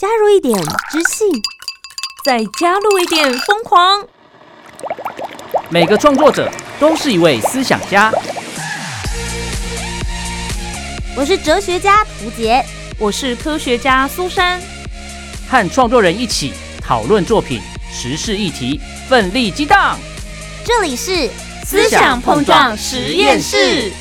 加入一点知性，再加入一点疯狂。每个创作者都是一位思想家。我是哲学家涂杰，我是科学家苏珊，和创作人一起讨论作品、时事议题，奋力激荡。这里是思想碰撞实验室。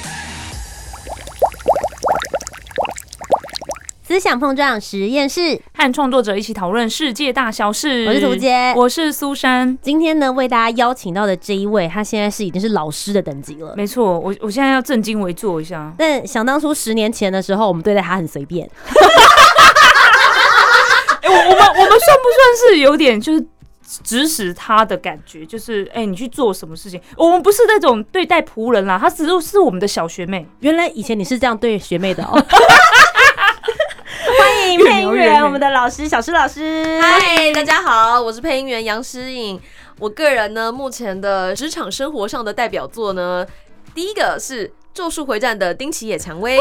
思想碰撞实验室，和创作者一起讨论世界大小事。我是涂杰，我是苏珊。今天呢，为大家邀请到的这一位，他现在是已经是老师的等级了。没错，我现在要正襟危坐一下。但想当初10年前的时候，我们对待他很随便。我们算不算是有点就是指使他的感觉？就是你去做什么事情？我们不是那种对待仆人啦，他只是我们的小学妹。原来以前你是这样对学妹的哦。欢迎配音员，我们的老师小诗老师。嗨，大家好，我是配音员杨诗颖。我个人呢，目前的职场生活上的代表作呢，第一个是《咒术回战》的丁崎野蔷薇，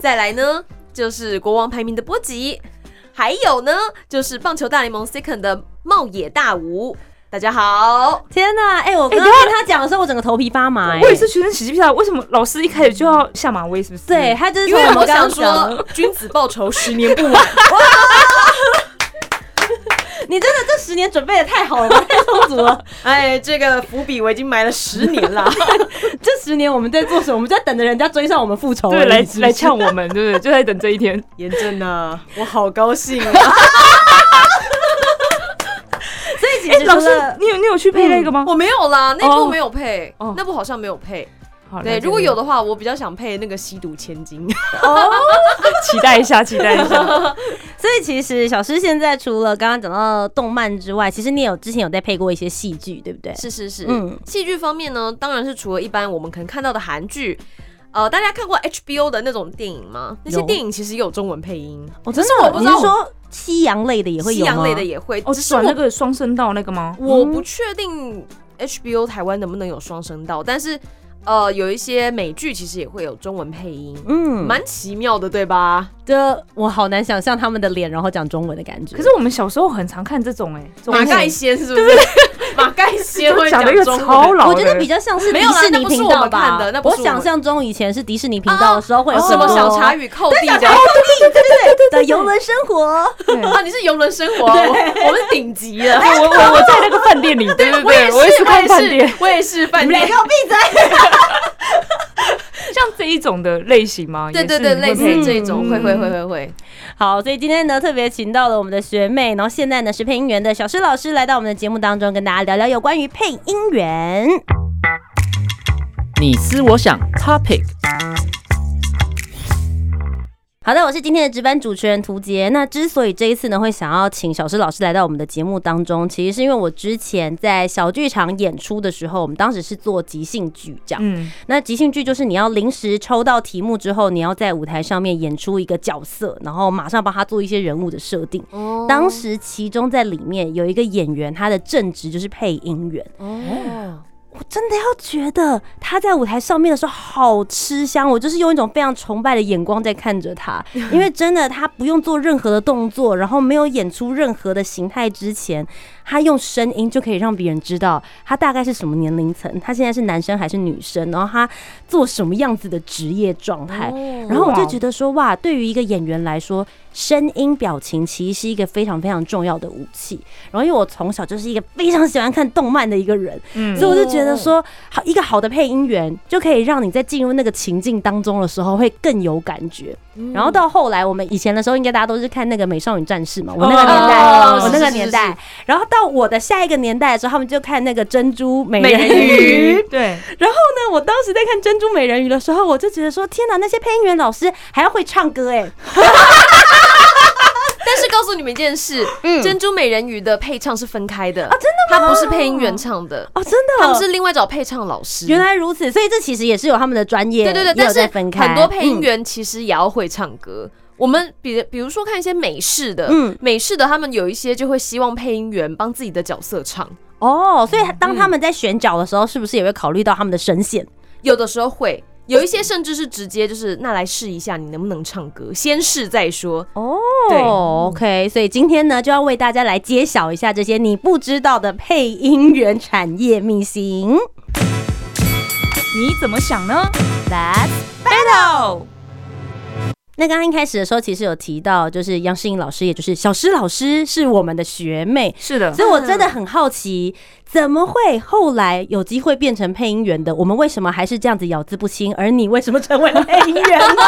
再来呢就是《国王排名》的波吉，还有呢就是《棒球大联盟 Second》的茂野大吾。大家好！天哪，我刚刚跟他讲的时候，我整个头皮发麻。我也是学生起鸡皮疙瘩，为什么老师一开始就要下马威？是不是？对，他就是因为我想说，君子报仇，10年不晚。你真的这10年准备的太好了，太充足了。这个伏笔我已经埋了10年了。这10年我们在做什么？我们在等着人家追上我们复仇，对，来呛我们，对不对？就在等这一天。严正啊，我好高兴啊！老师，你有去配那个吗？我没有啦，那部没有配，那部好像没有配。对，如果有的话，我比较想配那个吸毒千金。期待一下。所以其实小诗现在除了刚刚讲到动漫之外，其实你之前有在配过一些戏剧，对不对？是。戏剧方面呢，当然是除了一般我们可能看到的韩剧。大家看过 HBO 的那种电影吗？那些电影其实也有中文配音。真的，我不知道。你是说西洋类的也会有吗？西洋类的也会。只是那个双声道那个吗？我不确定 HBO 台湾能不能有双声道，但是有一些美剧其实也会有中文配音，蛮奇妙的，对吧？这我好难想象他们的脸，然后讲中文的感觉。可是我们小时候很常看这种马盖先是不是？马盖先会讲中文，我觉得比较像是迪士尼频道吧。我想象中以前是迪士尼频道的时候会有什么小茶与寇弟，对，的游轮生活啊，你是游轮生活，我们顶级的。我在那个饭店里，对，我也是看饭店，我也是饭店。你给我闭嘴！像这一种的类型吗？对，类似这一种，会。好，所以今天呢，特别请到了我们的学妹，然后现在呢是配音员的小诗老师来到我们的节目当中，跟大家聊聊有关于配音员。你思我想 Topic。好的，我是今天的值班主持人涂杰。那之所以这一次呢会想要请小诗老师来到我们的节目当中，其实是因为我之前在小剧场演出的时候，我们当时是做即兴剧这样。那即兴剧就是你要临时抽到题目之后，你要在舞台上面演出一个角色，然后马上帮他做一些人物的设定。当时其中在里面有一个演员，他的正职就是配音员。我真的要觉得他在舞台上面的时候好吃香，我就是用一种非常崇拜的眼光在看着他，因为真的他不用做任何的动作，然后没有演出任何的形态之前，他用声音就可以让别人知道他大概是什么年龄层，他现在是男生还是女生，然后他做什么样子的职业状态。然后我就觉得说，哇，对于一个演员来说，声音表情其实是一个非常非常重要的武器。然后因为我从小就是一个非常喜欢看动漫的一个人，所以我就觉得说，一个好的配音员就可以让你在进入那个情境当中的时候会更有感觉。然后到后来，我们以前的时候应该大家都是看那个美少女战士嘛，我那个年代，然后到我的下一个年代的时候，他们就看那个珍珠美人鱼。对。然后呢，我当时在看珍珠美人鱼的时候，我就觉得说，天哪，那些配音员老师还要会唱歌但是告诉你们一件事，珍珠美人鱼的配唱是分开的啊，真的吗？它不是配音员唱的哦，真的，他们是另外找配唱老师。原来如此，所以这其实也是有他们的专业，对，但是很多配音员其实也要会唱歌。我们比如说看一些美式的，他们有一些就会希望配音员帮自己的角色唱所以当他们在选角的时候，是不是也会考虑到他们的声线？有的时候会。有一些甚至是直接就是那来试一下你能不能唱歌，先试再说哦、oh, OK， 所以今天呢就要为大家来揭晓一下这些你不知道的配音员产业秘辛，你怎么想呢？ Let's battle。那刚刚一开始的时候，其实有提到，就是杨诗颖老师，也就是小诗老师，是我们的学妹。是的，所以我真的很好奇，怎么会后来有机会变成配音员的？我们为什么还是这样子咬字不清？而你为什么成为了配音员呢？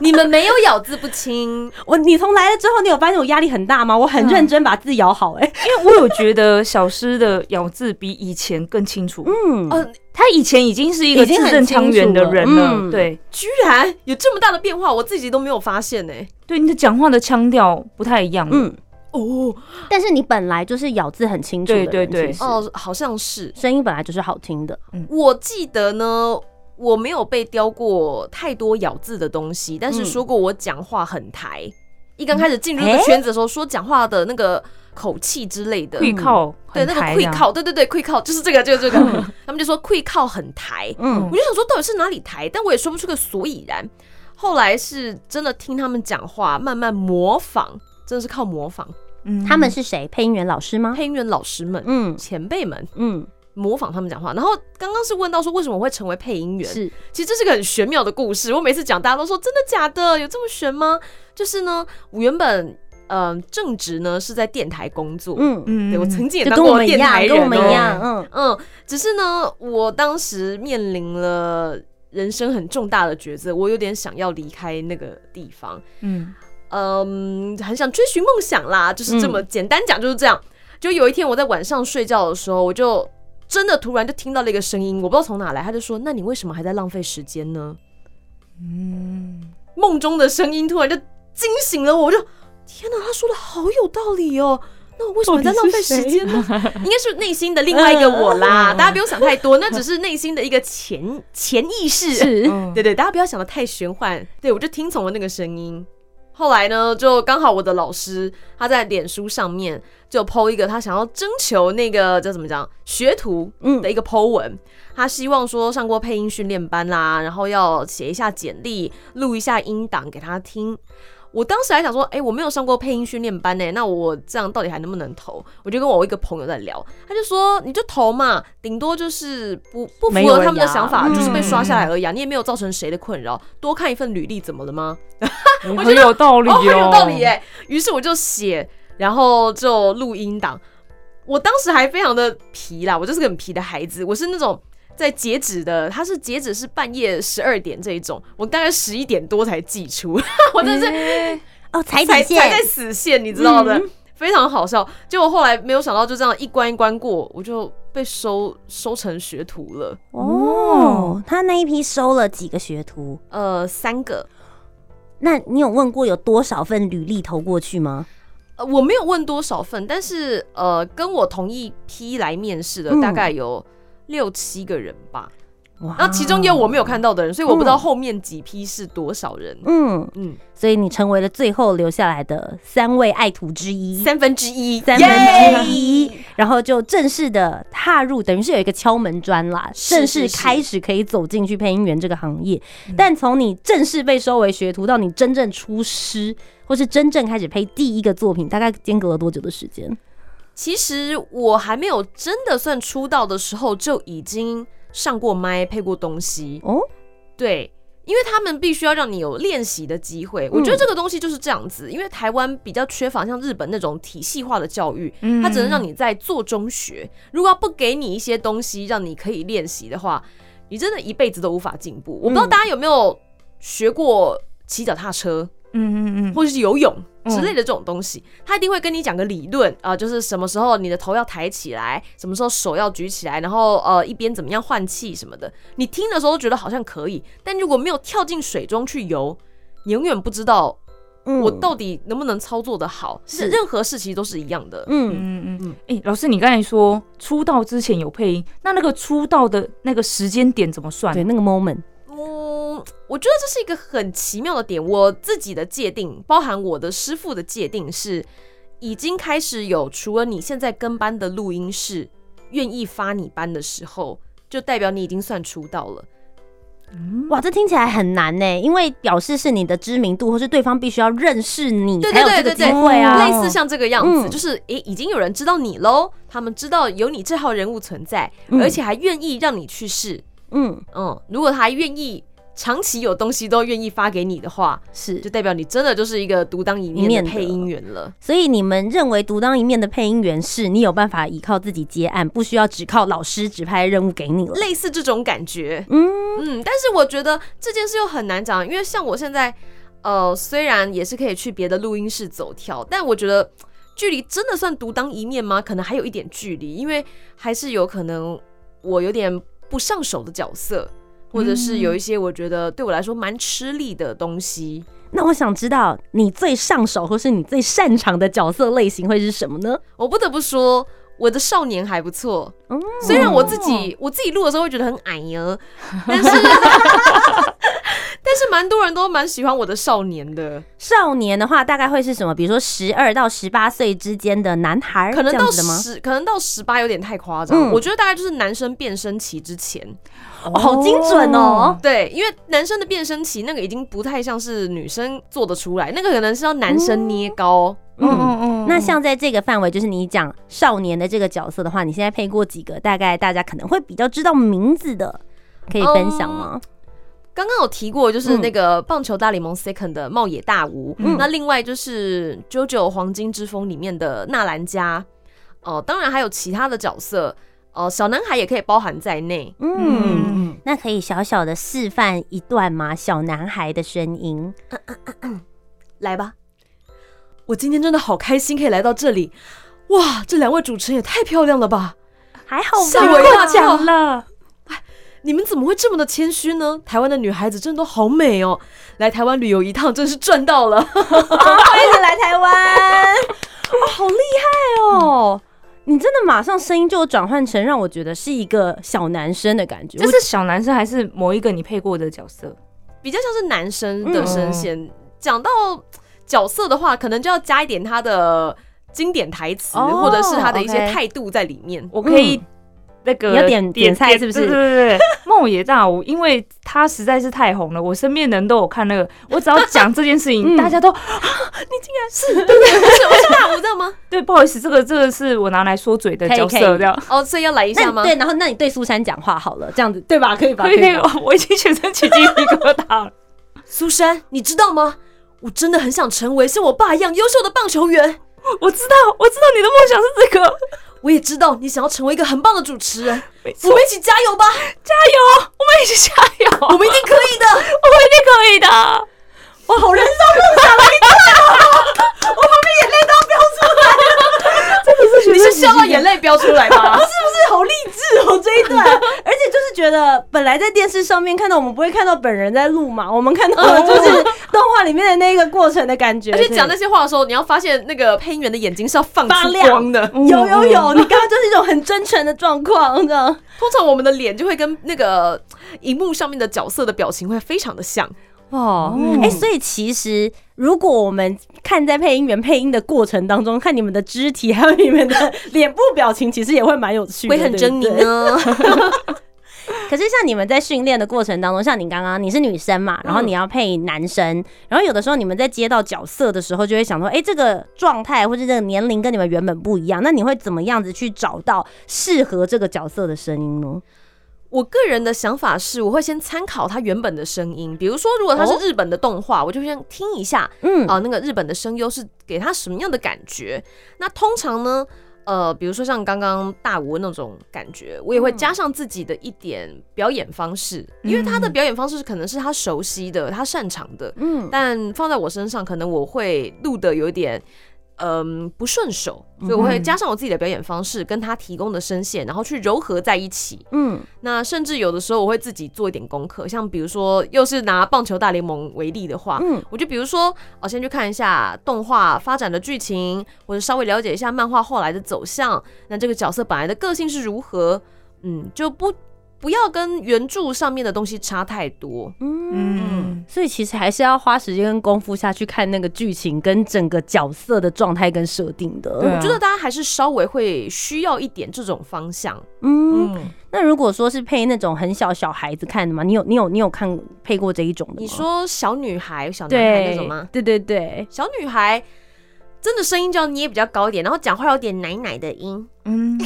你们没有咬字不清，你从来了之后，你有发现我压力很大吗？我很认真把字咬好、欸，因为我有觉得小诗的咬字比以前更清楚。嗯，他以前已经是一个字正腔圆的人了，对，居然有这么大的变化，我自己都没有发现呢、欸。对，你的讲话的腔调不太一样，嗯。哦，但是你本来就是咬字很清楚的人，对对对，哦，好像是声音本来就是好听的。嗯、我记得呢。我没有被雕过太多咬字的东西，但是说过我讲话很台、嗯、一刚开始进入这个圈子的时候、说讲话的那个口气之类的会靠、对，那个会靠，对对对，会靠就是这个就是这个他们就说会靠很台、我就想说到底是哪里台，但我也说不出个所以然，后来是真的听他们讲话慢慢模仿，真的是靠模仿、他们是谁？配音员老师吗？配音员老师们、前辈们，模仿他们讲话，然后刚刚是问到说为什么我会成为配音员，是，其实这是个很玄妙的故事。我每次讲，大家都说真的假的，有这么玄吗？就是呢，我原本正职呢是在电台工作，对，我曾经也当过电台人、跟我们一样，只是呢，我当时面临了人生很重大的抉择，我有点想要离开那个地方，很想追寻梦想啦，就是这么简单讲就是这样。就有一天我在晚上睡觉的时候，我就真的突然就听到了一个声音，我不知道从哪来，他就说：“那你为什么还在浪费时间呢？”梦中的声音突然就惊醒了我，我就天哪，他说的好有道理哦。那我为什么在浪费时间呢？应该是内心的另外一个我啦，大家不用想太多，那只是内心的一个潜意识。对对，大家不要想的太玄幻。对，我就听从了那个声音。后来呢，就刚好我的老师他在脸书上面就 po 一个他想要征求那个叫怎么讲学徒的一个 po 文，他希望说上过配音训练班啦，然后要写一下简历，录一下音档给他听。我当时还想说，我没有上过配音训练班呢、那我这样到底还能不能投？我就跟我一个朋友在聊，他就说你就投嘛，顶多就是不符合他们的想法，就是被刷下来而已、你也没有造成谁的困扰，多看一份履历怎么了吗？我觉得很有道理、很有道理耶、于是我就写，然后就录音档。我当时还非常的皮啦，我就是个很皮的孩子，我是那种。在截止的，他是截止是半夜12点这一种，我大概11点多才寄出，我真的是、踩在死线，你知道的，非常好笑。结果后来没有想到，就这样一关一关过，我就被收成学徒了。哦，他那一批收了几个学徒？3个。那你有问过有多少份履历投过去吗？我没有问多少份，但是跟我同一批来面试的大概有。6-7个人吧，那其中也有我没有看到的人，所以我不知道后面几批是多少人。所以你成为了最后留下来的3位爱徒之一，三分之一，然后就正式的踏入，等于是有一个敲门砖啦，正式开始可以走进去配音员这个行业。但从你正式被收为学徒到你真正出师，或是真正开始配第一个作品，大概间隔了多久的时间？其实我还没有真的算出道的时候，就已经上过麦、配过东西哦。对，因为他们必须要让你有练习的机会。我觉得这个东西就是这样子，因为台湾比较缺乏像日本那种体系化的教育，它只能让你在做中学。如果不给你一些东西让你可以练习的话，你真的一辈子都无法进步。我不知道大家有没有学过骑脚踏车，或者是游泳。之类的这种东西，他一定会跟你讲个理论啊、就是什么时候你的头要抬起来，什么时候手要举起来，然后一边怎么样换气什么的。你听的时候都觉得好像可以，但如果没有跳进水中去游，你永远不知道我到底能不能操作的好。是任何事情都是一样的。老师，你刚才说出道之前有配音，那个出道的那个时间点怎么算？对，那个 moment。我觉得这是一个很奇妙的点，我自己的界定，包含我的师父的界定是，已经开始有除了你现在跟班的录音室愿意发你班的时候，就代表你已经算出道了。哇，这听起来很难呢，因为表示是你的知名度，或是对方必须要认识你才有这个机会啊。类似像这个样子，就是已经有人知道你咯，他们知道有你这号人物存在，而且还愿意让你去试。如果他还愿意长期有东西都愿意发给你的话，是就代表你真的就是一个独当一面的配音员了。所以你们认为独当一面的配音员是你有办法依靠自己接案，不需要只靠老师指派任务给你了，类似这种感觉。但是我觉得这件事又很难讲，因为像我现在虽然也是可以去别的录音室走跳，但我觉得距离真的算独当一面吗？可能还有一点距离，因为还是有可能我有点不上手的角色，或者是有一些我觉得对我来说蛮吃力的东西。那我想知道你最上手或是你最擅长的角色类型会是什么呢？我不得不说我的少年还不错，虽然我自己录的时候会觉得很矮呀，但是蛮多人都蛮喜欢我的少年的。少年的话大概会是什么？比如说12到18岁之间的男孩，可能到10，可能到18有点太夸张。我觉得大概就是男生变声期之前。好精准哦！对，因为男生的变声期那个已经不太像是女生做得出来，那个可能是要男生捏高。那像在这个范围，就是你讲少年的这个角色的话，你现在配过几个？大概大家可能会比较知道名字的，可以分享吗？刚刚有提过，就是那个棒球大联盟 Second 的茂野大吾，那另外就是《JoJo 黄金之风》里面的纳兰嘉，当然还有其他的角色。小男孩也可以包含在内。那可以小小的示范一段吗？小男孩的声音。来吧。我今天真的好开心可以来到这里。哇，这两位主持人也太漂亮了吧。还好吧，吓我一跳。过奖了。你们怎么会这么的谦虚呢？台湾的女孩子真的都好美哦。来台湾旅游一趟真是赚到了。欢迎来台湾。好厉害哦。你真的马上声音就转换成让我觉得是一个小男生的感觉。这是小男生还是某一个你配过的角色？比较像是男生的声线。讲到角色的话，可能就要加一点他的经典台词，或者是他的一些态度在里面。我可以那个点菜是不是？对对对，茂野大吾，因为他实在是太红了，我身边人都有看那个。我只要讲这件事情，大家都你竟然是对不对？是大吾这样吗？对，不好意思，这个是我拿来说嘴的角色这样。所以要来一下吗？对，然后那你对苏珊讲话好了，这样子对吧？可以吧？可以，我已经全身起鸡皮疙瘩了。苏珊，你知道吗？我真的很想成为像我爸一样优秀的棒球员。我知道你的梦想是这个。我也知道你想要成为一个很棒的主持人，我们一起加油吧！加油，我们一起加油，我们一定可以的，我们一定可以的！哇，好燃烧梦想的一刻，我旁边眼泪都要飙出来了，真的是你是笑到眼泪飙出来吗？不是，好励志哦这一段，而且就是觉得本来在电视上面看到我们不会看到本人在录嘛，我们看到的就是动画里面的那个过程的感觉。而且讲那些话的时候，你要发现那个配音员的眼睛是要放出光的，有，你刚刚就是一种很真诚的状况，这样。通常我们的脸就会跟那个荧幕上面的角色的表情会非常的像。所以其实如果我们看在配音员配音的过程当中，看你们的肢体还有你们的脸部表情，其实也会蛮有趣的，会很狰狞哦。可是像你们在训练的过程当中，像你刚刚你是女生嘛，然后你要配男生，然后有的时候你们在接到角色的时候，就会想说，这个状态或者这个年龄跟你们原本不一样，那你会怎么样子去找到适合这个角色的声音呢？我个人的想法是，我会先参考他原本的声音，比如说，如果他是日本的动画，我就先听一下，那个日本的声优是给他什么样的感觉。那通常呢，比如说像刚刚大吾那种感觉，我也会加上自己的一点表演方式，因为他的表演方式可能是他熟悉的、他擅长的，但放在我身上，可能我会录的有点。不顺手，所以我会加上我自己的表演方式，跟他提供的声线，然后去糅合在一起。那甚至有的时候我会自己做一点功课，像比如说，又是拿棒球大联盟为例的话，我就比如说，先去看一下动画发展的剧情，或者稍微了解一下漫画后来的走向。那这个角色本来的个性是如何？就不要跟原著上面的东西差太多，所以其实还是要花时间跟功夫下去看那个剧情跟整个角色的状态跟设定的。我觉得大家还是稍微会需要一点这种方向。那如果说是配那种很小孩子看的吗？你有看配过这一种的吗？你说小女孩、小男孩那种吗？对对对，小女孩真的声音就要捏比较高一点，然后讲话有点奶奶的音。嗯。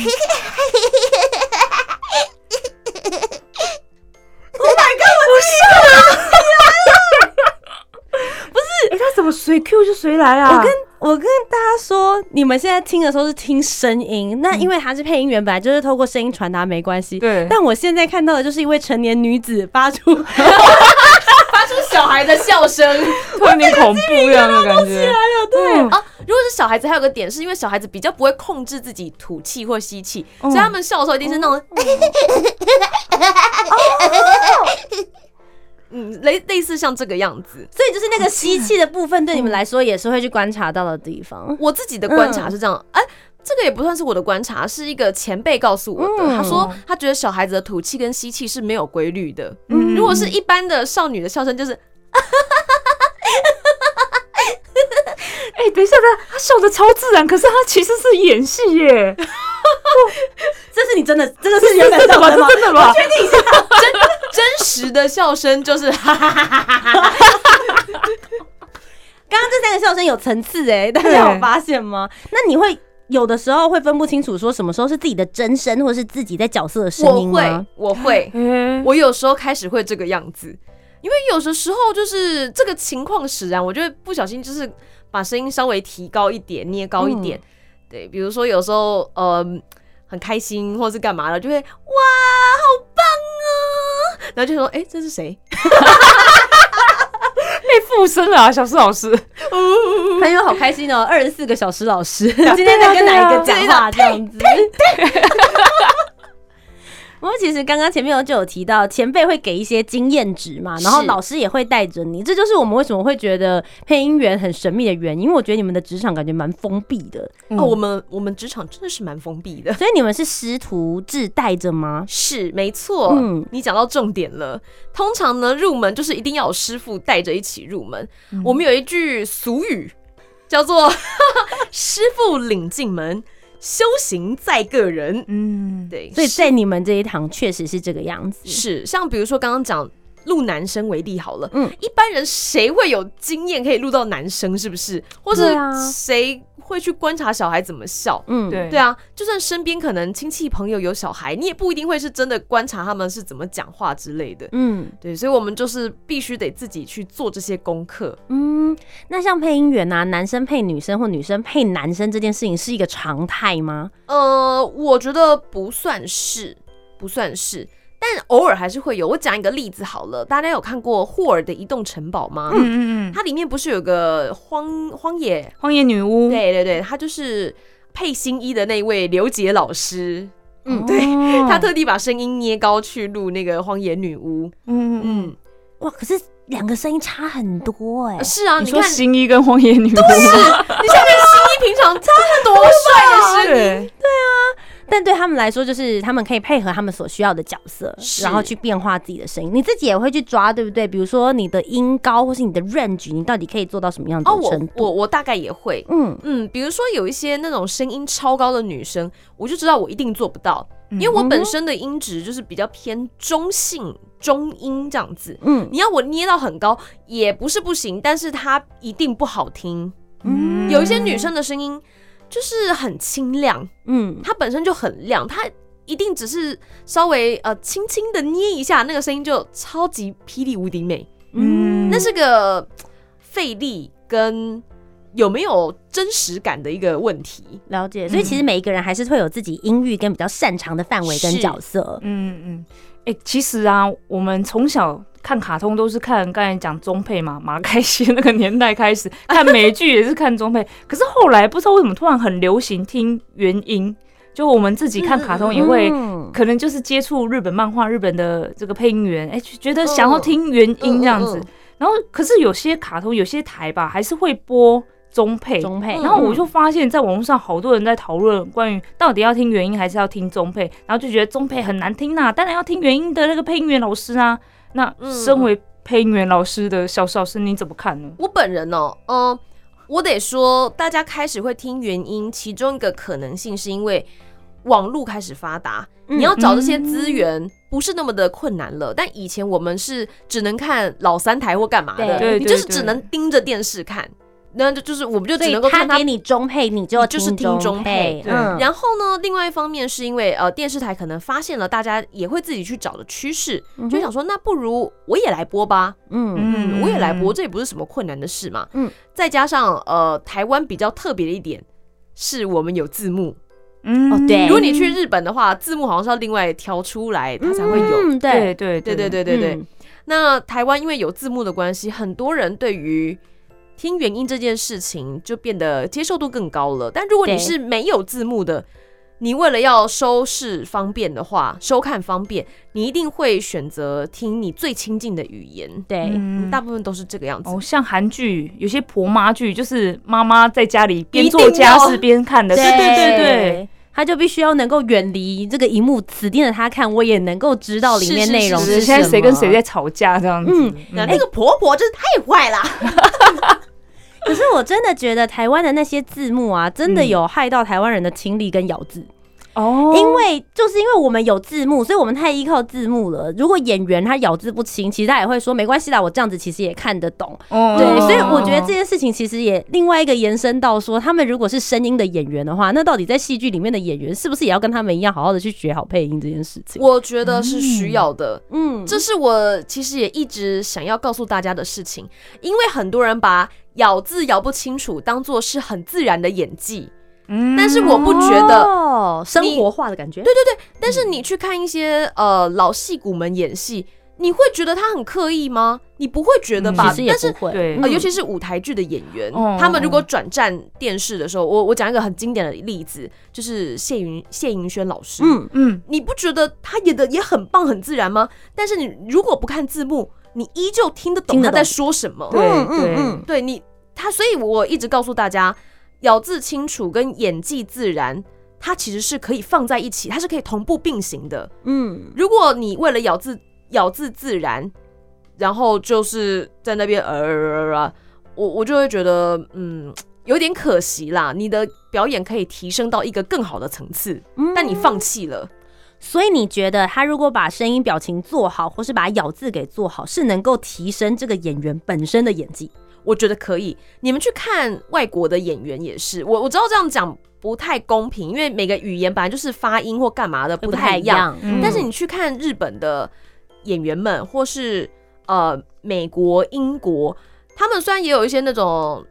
随 Q 就随来啊！我跟大家说，你们现在听的时候是听声音，那因为它是配音员，本来就是透过声音传达，没关系。对。但我现在看到的就是一位成年女子发出小孩的笑声，有点恐怖一样的感觉。起来了，对啊。如果是小孩子，还有个点是因为小孩子比较不会控制自己吐气或吸气，所以他们笑的时候一定是那种，类似像这个样子，所以就是那个吸气的部分，对你们来说也是会去观察到的地方。我自己的观察是这样，这个也不算是我的观察，是一个前辈告诉我的。他说他觉得小孩子的吐气跟吸气是没有规律的。如果是一般的少女的笑声，就是，等一下，他笑得超自然，可是他其实是演戏耶。这是你真的，这个是原本笑的吗？真的吗？确定一下，真实的笑声就是哈哈哈哈哈哈。刚刚这三个笑声有层次大家有发现吗？那你会有的时候会分不清楚，说什么时候是自己的真声，或是自己在角色的声音吗？我有时候开始会这个样子，因为有的时候就是这个情况使然，我就会不小心就是把声音稍微提高一点，捏高一点。对，比如说有时候很开心或是干嘛的，就会哇好棒啊，然后就说这是谁？附身了啊，小施老师，朋友好开心哦，24个小施老师，今天在跟哪一个讲话这样子？我们其实刚刚前面就有提到，前辈会给一些经验值嘛，然后老师也会带着你，这就是我们为什么会觉得配音员很神秘的原因。因为我觉得你们的职场感觉蛮封闭的哦，我们职场真的是蛮封闭的，所以你们是师徒制带着吗？是，没错。你讲到重点了。通常呢，入门就是一定要有师傅带着一起入门。我们有一句俗语叫做“师傅领进门”。修行在个人，对，所以在你们这一堂确实是这个样子。是，像比如说刚刚讲录男生为例好了，一般人谁会有经验可以录到男生，是不是？或是谁会去观察小孩怎么笑？对啊，就算身边可能亲戚朋友有小孩，你也不一定会是真的观察他们是怎么讲话之类的。对，所以我们就是必须得自己去做这些功课。那像配音员啊，男生配女生或女生配男生这件事情是一个常态吗？我觉得不算是。但偶尔还是会有。我讲一个例子好了，大家有看过霍尔的移动城堡吗？它里面不是有个荒野女巫？对对对，她就是配新一的那位刘杰老师。对，她特地把声音捏高去录那个荒野女巫。哇，可是两个声音差很多是啊，你说新一跟荒野女巫，对，你像跟新一平常差很多帅的声音，对啊。但对他们来说，就是他们可以配合他们所需要的角色，然后去变化自己的声音。你自己也会去抓，对不对？比如说你的音高或是你的 range， 你到底可以做到什么样的程度？我大概也会，比如说有一些那种声音超高的女生，我就知道我一定做不到，因为我本身的音质就是比较偏中性中音这样子。你要我捏到很高也不是不行，但是它一定不好听。有一些女生的声音就是很清亮，它本身就很亮，它一定只是稍微轻轻的捏一下，那个声音就超级霹雳无敌美，那是个费力跟有没有真实感的一个问题。了解，所以其实每一个人还是会有自己音域跟比较擅长的范围跟角色。其实啊，我们从小看卡通都是看刚才讲中配嘛，马盖先那个年代开始看美剧也是看中配，可是后来不知道为什么突然很流行听原音，就我们自己看卡通也会，可能就是接触日本漫画、日本的这个配音员，觉得想要听原音这样子。然后可是有些卡通、有些台吧还是会播中配，然后我就发现在网络上好多人在讨论关于到底要听原音还是要听中配，然后就觉得中配很难听啦，当然要听原音的那个配音员老师啊。那身为配音员老师的小施老师，你怎么看呢？我本人我得说，大家开始会听原音，其中一个可能性是因为网路开始发达，你要找这些资源不是那么的困难了。但以前我们是只能看老三台或干嘛的，你就是只能盯着电视看。那就是我们就只能够看他给你中配，你就听中配。然后呢，另外一方面是因为电视台可能发现了大家也会自己去找的趋势，就想说那不如我也来播吧，我也来播，这也不是什么困难的事嘛。再加上台湾比较特别的一点是我们有字幕。哦，对，如果你去日本的话，字幕好像是要另外挑出来它才会有。对对对对对对对。那台湾因为有字幕的关系，很多人对于听原音这件事情就变得接受度更高了。但如果你是没有字幕的，你为了要收视方便的话，收看方便，你一定会选择听你最亲近的语言。对，大部分都是这个样子。像韩剧，有些婆妈剧就是妈妈在家里边做家事边看的。对对对对，他就必须要能够远离这个荧幕，指定的他看，我也能够知道里面内容是什么。现在谁跟谁在吵架这样子？那个婆婆真是太坏了。可是我真的觉得台湾的那些字幕啊，真的有害到台湾人的听力跟咬字哦。因为就是因为我们有字幕，所以我们太依靠字幕了。如果演员他咬字不清，其实他也会说没关系啦，我这样子其实也看得懂。对，所以我觉得这件事情其实也另外一个延伸到说，他们如果是声音的演员的话，那到底在戏剧里面的演员是不是也要跟他们一样好好的去学好配音这件事情？我觉得是需要的。这是我其实也一直想要告诉大家的事情，因为很多人把咬字咬不清楚当作是很自然的演技，但是我不觉得生活化的感觉。对对对，但是你去看一些老戏骨们演戏，你会觉得他很刻意吗？你不会觉得吧？其实也不会。但是尤其是舞台剧的演员，他们如果转战电视的时候，我讲一个很经典的例子，就是谢盈萱老师。你不觉得他演的也很棒很自然吗？但是你如果不看字幕，你依旧听得懂他在说什么。对，所以我一直告诉大家，咬字清楚跟演技自然，它其实是可以放在一起，它是可以同步并行的。如果你为了咬字自然，然后就是在那边我就会觉得有点可惜啦。你的表演可以提升到一个更好的层次，但你放弃了。所以你觉得他如果把声音表情做好，或是把咬字给做好，是能够提升这个演员本身的演技？我觉得可以。你们去看外国的演员也是，我知道这样讲不太公平，因为每个语言本来就是发音或干嘛的不太一样。但是你去看日本的演员们，或是美国、英国，他们虽然也有一些那种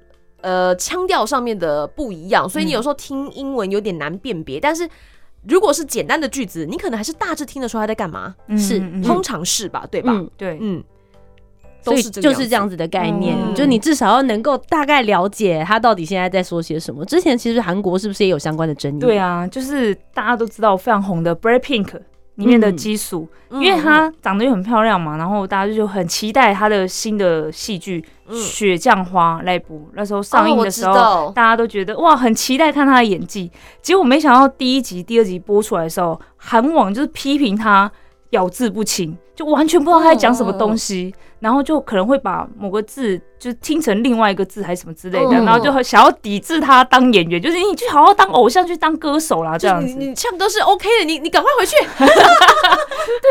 腔调上面的不一样，所以你有时候听英文有点难辨别，但是如果是简单的句子，你可能还是大致听得出他在干嘛。是，通常是吧？对吧？对，所以就是这样子的概念，就你至少要能够大概了解他到底现在在说些什么。之前其实韩国是不是也有相关的争议？对啊，就是大家都知道非常红的 Blackpink 里面的基素，因为她长得又很漂亮嘛，然后大家就很期待她的新的戏剧《雪降花》来补。那时候上映的时候，大家都觉得哇，很期待看她的演技。结果没想到第一集、第二集播出来的时候，韩网就是批评她咬字不清，就完全不知道他在讲什么东西，然后就可能会把某个字就听成另外一个字还是什么之类的，然后就想要抵制他当演员，就是你去好好当偶像，去当歌手啦，这样子你唱都是 OK 的，你赶快回去。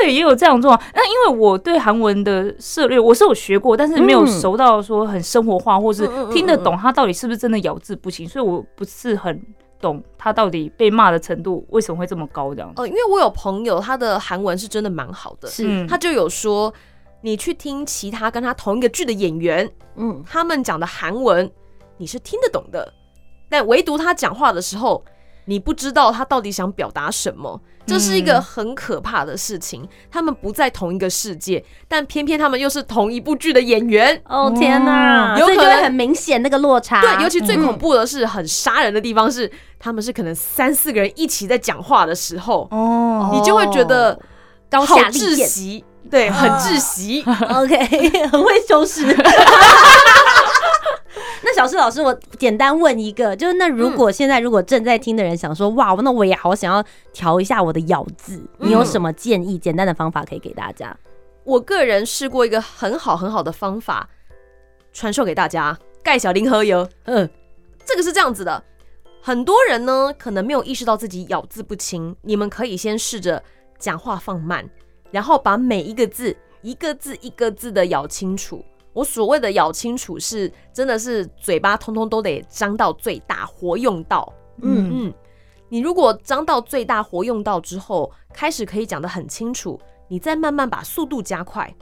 对，也有这样状况。那因为我对韩文的涉略我是有学过，但是没有熟到说很生活化，或是听得懂他到底是不是真的咬字不清，所以我不是很懂他到底被骂的程度为什么会这么高这样子。因为我有朋友他的韩文是真的蛮好的，他就有说你去听其他跟他同一个剧的演员，他们讲的韩文你是听得懂的，但唯独他讲话的时候你不知道他到底想表达什么，这是一个很可怕的事情。他们不在同一个世界，但偏偏他们又是同一部剧的演员。天哪，有可能会很明显那个落差。对，尤其最恐怖的是很杀人的地方是，他们是可能3-4个人一起在讲话的时候，你就会觉得高下立见，对，很窒息。OK， 很会修饰。那小施老师，我简单问一个，就是那如果正在听的人想说，哇，那我也好想要调一下我的咬字，你有什么建议、简单的方法可以给大家？我个人试过一个很好的方法，传授给大家。盖小林喝油，这个是这样子的，很多人呢可能没有意识到自己咬字不清，你们可以先试着讲话放慢，然后把每一个字一个字一个字的咬清楚。我所谓的咬清楚是真的是嘴巴通通都得张到最大，活用到。嗯嗯，你如果张到最大活用到之后开始可以讲得很清楚，你再慢慢把速度加快，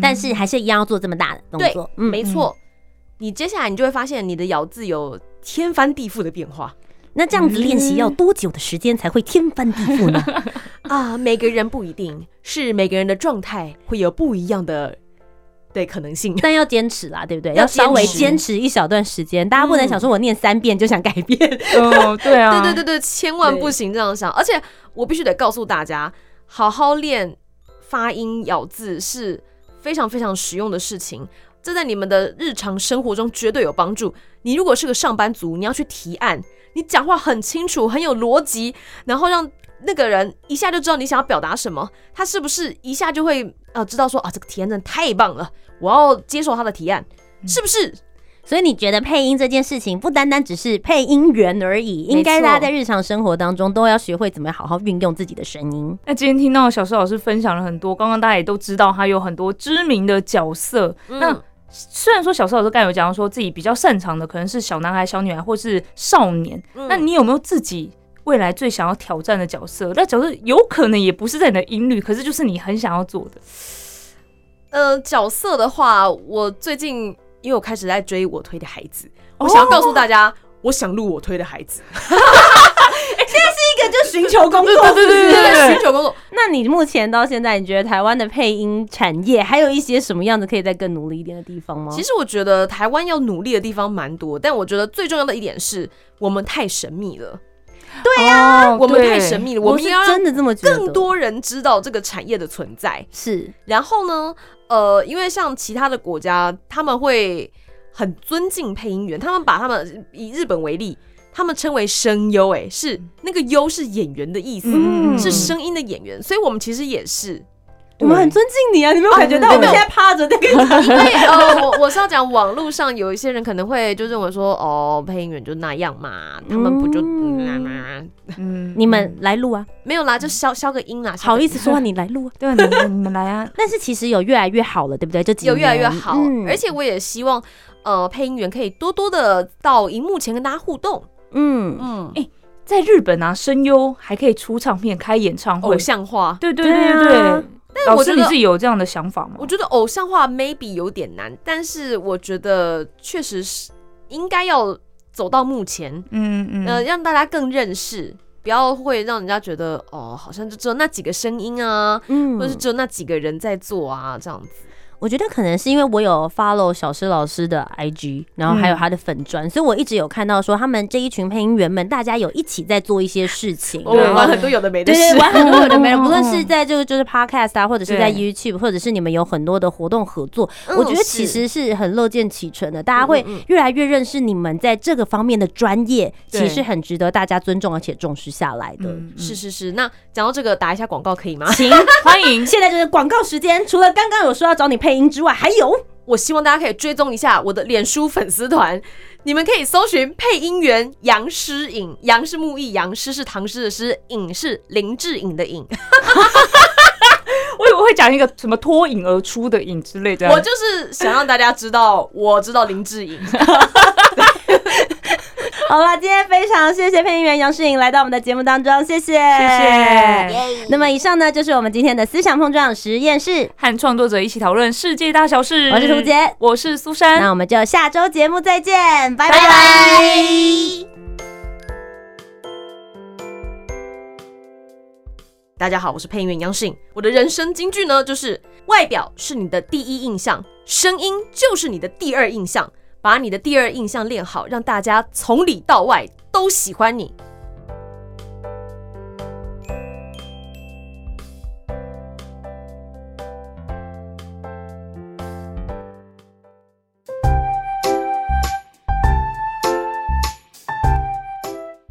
但是还是一样要做这么大的动作。对，没错，你接下来你就会发现你的咬字有天翻地覆的变化。那这样子练习要多久的时间才会天翻地覆呢？啊，每个人不一定，是每个人的状态会有不一样的对可能性，但要坚持啦，对不对？要稍微坚持一小段时间，大家不能想说我念3遍就想改变。哦，对啊，对对对对，千万不行这样想。而且我必须得告诉大家，好好练发音咬字是非常非常实用的事情，这在你们的日常生活中绝对有帮助。你如果是个上班族，你要去提案，你讲话很清楚，很有逻辑，然后让那个人一下就知道你想要表达什么，他是不是一下就会知道说啊，这个提案真的太棒了，我要接受他的提案，是不是？所以你觉得配音这件事情不单单只是配音员而已，应该大家在日常生活当中都要学会怎么好好运用自己的声音。那今天听到小施老师分享了很多，刚刚大家也都知道他有很多知名的角色，那虽然说小施老师刚才有讲到说自己比较擅长的可能是小男孩、小女孩或是少年，那你有没有自己未来最想要挑战的角色？那角色有可能也不是在你的音律，可是就是你很想要做的。角色的话，我最近因为我开始在追我推的孩子，我想要告诉大家，我想录我推的孩子。现在是一个就寻求工作，对对对对，寻求工作。那你目前到现在，你觉得台湾的配音产业还有一些什么样子可以再更努力一点的地方吗？其实我觉得台湾要努力的地方蛮多，但我觉得最重要的一点是我们太神秘了。对啊，我们太神秘了，我们要让更多人知道这个产业的存在。是，然后呢，因为像其他的国家，他们会很尊敬配音员，他们把他们以日本为例，他们称为声优，是那个优是演员的意思，是声音的演员，所以我们其实也是。我们很尊敬你啊！你没有感觉到我们现在趴着在跟你讲？因为我是要讲，网络上有一些人可能会就认为说，哦，配音员就那样嘛，他们不就你们来录啊？没有啦，就消个音啦。好意思说你来录啊？对，你们来啊！但是其实有越来越好了，对不对？有越来越好，而且我也希望配音员可以多多的到荧幕前跟大家互动。在日本啊，声优还可以出唱片、开演唱会，偶像化。对对对对。但我觉得老师你自己有这样的想法吗？我觉得偶像化 maybe 有点难，但是我觉得确实是应该要走到目前，让大家更认识，不要会让人家觉得哦，好像就只有那几个声音啊，或者是只有那几个人在做啊这样子。我觉得可能是因为我有 follow 小施老师的 IG， 然后还有他的粉专，所以我一直有看到说他们这一群配音员们，大家有一起在做一些事情，玩很多有的没的事，对，玩很多有的没的，不论是在这个就是 podcast 啊，或者是在 YouTube， 或者是你们有很多的活动合作，我觉得其实是很乐见其成的，大家会越来越认识你们在这个方面的专业，其实很值得大家尊重而且重视下来的。是是是，那讲到这个，打一下广告可以吗？行，欢迎。现在就是广告时间，除了刚刚有说要找你配音之外，还有我希望大家可以追踪一下我的脸书粉丝团，你们可以搜寻配音员杨诗颖，杨是木易杨，诗是唐诗的诗，颖是林志颖的颖。我以为会讲一个什么脱颖而出的颖之类的，我就是想让大家知道我知道林志颖。好了，今天非常谢谢配音员杨诗颖来到我们的节目当中，谢谢，谢谢。那么以上呢，就是我们今天的思想碰撞实验室，和创作者一起讨论世界大小事。我是涂杰，我是苏珊，那我们就下周节目再见，拜拜。大家好，我是配音员杨诗颖。我的人生金句呢，就是外表是你的第一印象，声音就是你的第二印象。把你的第二印象练好，让大家从里到外都喜欢你。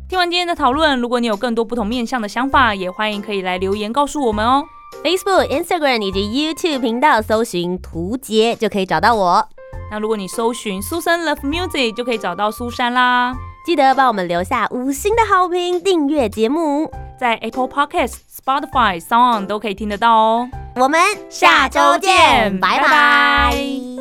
听完今天的讨论，如果你有更多不同面向的想法，也欢迎可以来留言告诉我们哦。Facebook、Instagram 以及 YouTube 频道搜寻涂杰就可以找到我。那如果你搜寻 Susan Love Music 就可以找到苏珊啦。记得帮我们留下5星的好评，订阅节目，在 Apple Podcast、Spotify、Sound 都可以听得到哦。我们下周见，拜拜。